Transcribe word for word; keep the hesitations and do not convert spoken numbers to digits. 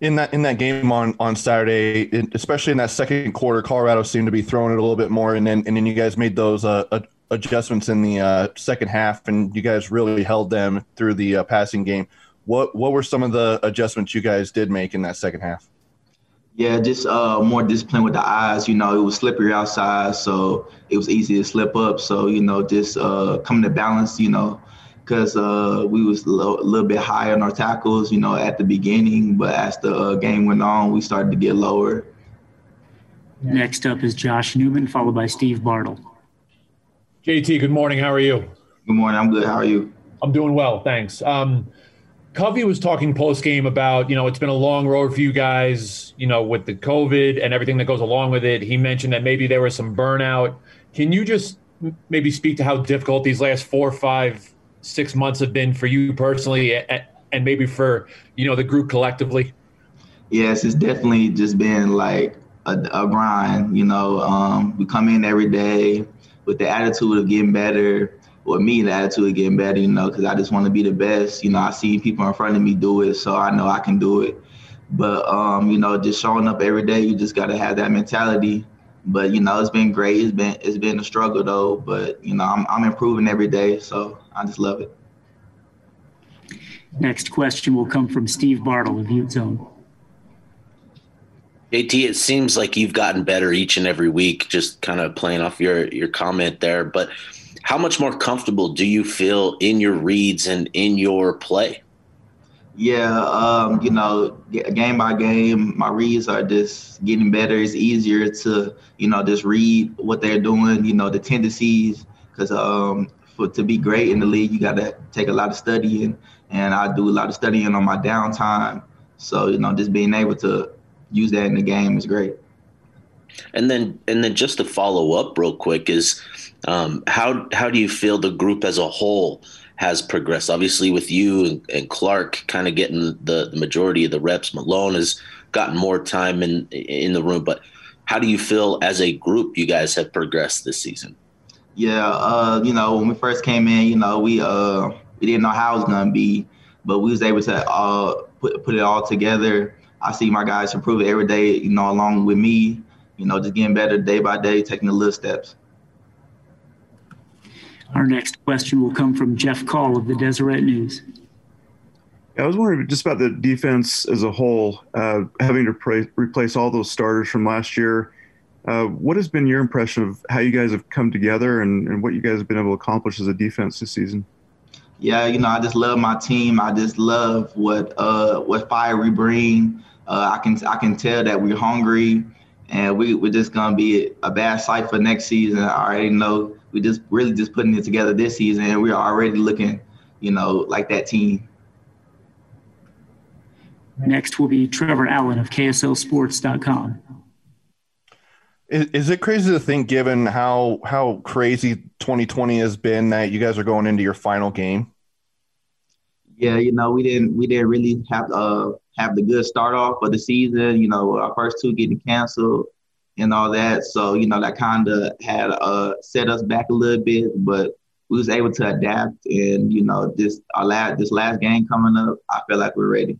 in that in that game on, on Saturday, it, especially in that second quarter, Colorado seemed to be throwing it a little bit more, and then and then you guys made those uh, adjustments in the uh, second half, and you guys really held them through the uh, passing game. What what were some of the adjustments you guys did make in that second half? Yeah, just uh, more discipline with the eyes. You know, it was slippery outside, so it was easy to slip up. So, you know, just uh, coming to balance, you know, because uh, we was a lo- little bit higher on our tackles, you know, at the beginning. But as the uh, game went on, we started to get lower. Next up is Josh Newman, followed by Steve Bartle. J T, good morning. How are you? Good morning. I'm good. How are you? I'm doing well, thanks. Um, Covey was talking post-game about, you know, it's been a long road for you guys, you know, with the COVID and everything that goes along with it. He mentioned that maybe there was some burnout. Can you just maybe speak to how difficult these last four, five, six months have been for you personally and maybe for, you know, the group collectively? Yes, it's definitely just been like a, a grind, you know. Um, we come in every day with the attitude of getting better. With me, the attitude of getting better, you know, because I just want to be the best. You know, I see people in front of me do it, so I know I can do it. But, um, you know, just showing up every day, you just got to have that mentality. But, you know, it's been great. It's been it's been a struggle, though. But, you know, I'm, I'm improving every day, so I just love it. Next question will come from Steve Bartle of Ute Zone. J T, it seems like you've gotten better each and every week, just kind of playing off your, your comment there. But how much more comfortable do you feel in your reads and in your play? Yeah, um, you know, game by game, my reads are just getting better. It's easier to, you know, just read what they're doing, you know, the tendencies, because um, for to be great in the league, you got to take a lot of studying, and I do a lot of studying on my downtime. So, you know, just being able to use that in the game is great. And then, and then, just to follow up real quick is, um, how how do you feel the group as a whole has progressed? Obviously, with you and, and Clark kind of getting the, the majority of the reps, Malone has gotten more time in in the room. But how do you feel as a group you guys have progressed this season? Yeah, uh, you know, when we first came in, you know, we uh, we didn't know how it was gonna be, but we was able to uh, put put it all together. I see my guys improve every day, you know, along with me. You know, just getting better day by day, taking the little steps. Our next question will come from Jeff Call of the Deseret News. I was wondering just about the defense as a whole, uh, having to pre- replace all those starters from last year. Uh, what has been your impression of how you guys have come together and, and what you guys have been able to accomplish as a defense this season? Yeah, you know, I just love my team. I just love what uh, what fire we bring. Uh, I can I can tell that we're hungry. And we, we're just going to be a bad sight for next season. I already know we're just really just putting it together this season, and we're already looking, you know, like that team. Next will be Trevor Allen of K S L Sports dot com. Is, is it crazy to think, given how how crazy twenty twenty has been, that you guys are going into your final game? Yeah, you know, we didn't we didn't really have uh have the good start off of the season, you know, our first two getting canceled and all that. So, you know, that kind of had uh, set us back a little bit, but we was able to adapt. And, you know, this, our last, this last game coming up, I feel like we're ready.